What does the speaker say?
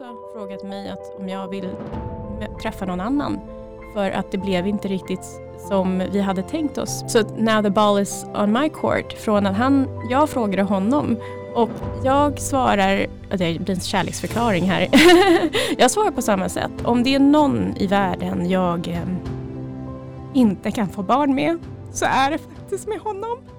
också frågat mig att om jag vill träffa någon annan. För att det blev inte riktigt som vi hade tänkt oss. Så now the ball is on my court. Från att jag frågade honom. Och jag svarar, det blir en kärleksförklaring här. Jag svarar på samma sätt. Om det är någon i världen jag inte kan få barn med, så är det faktiskt med honom.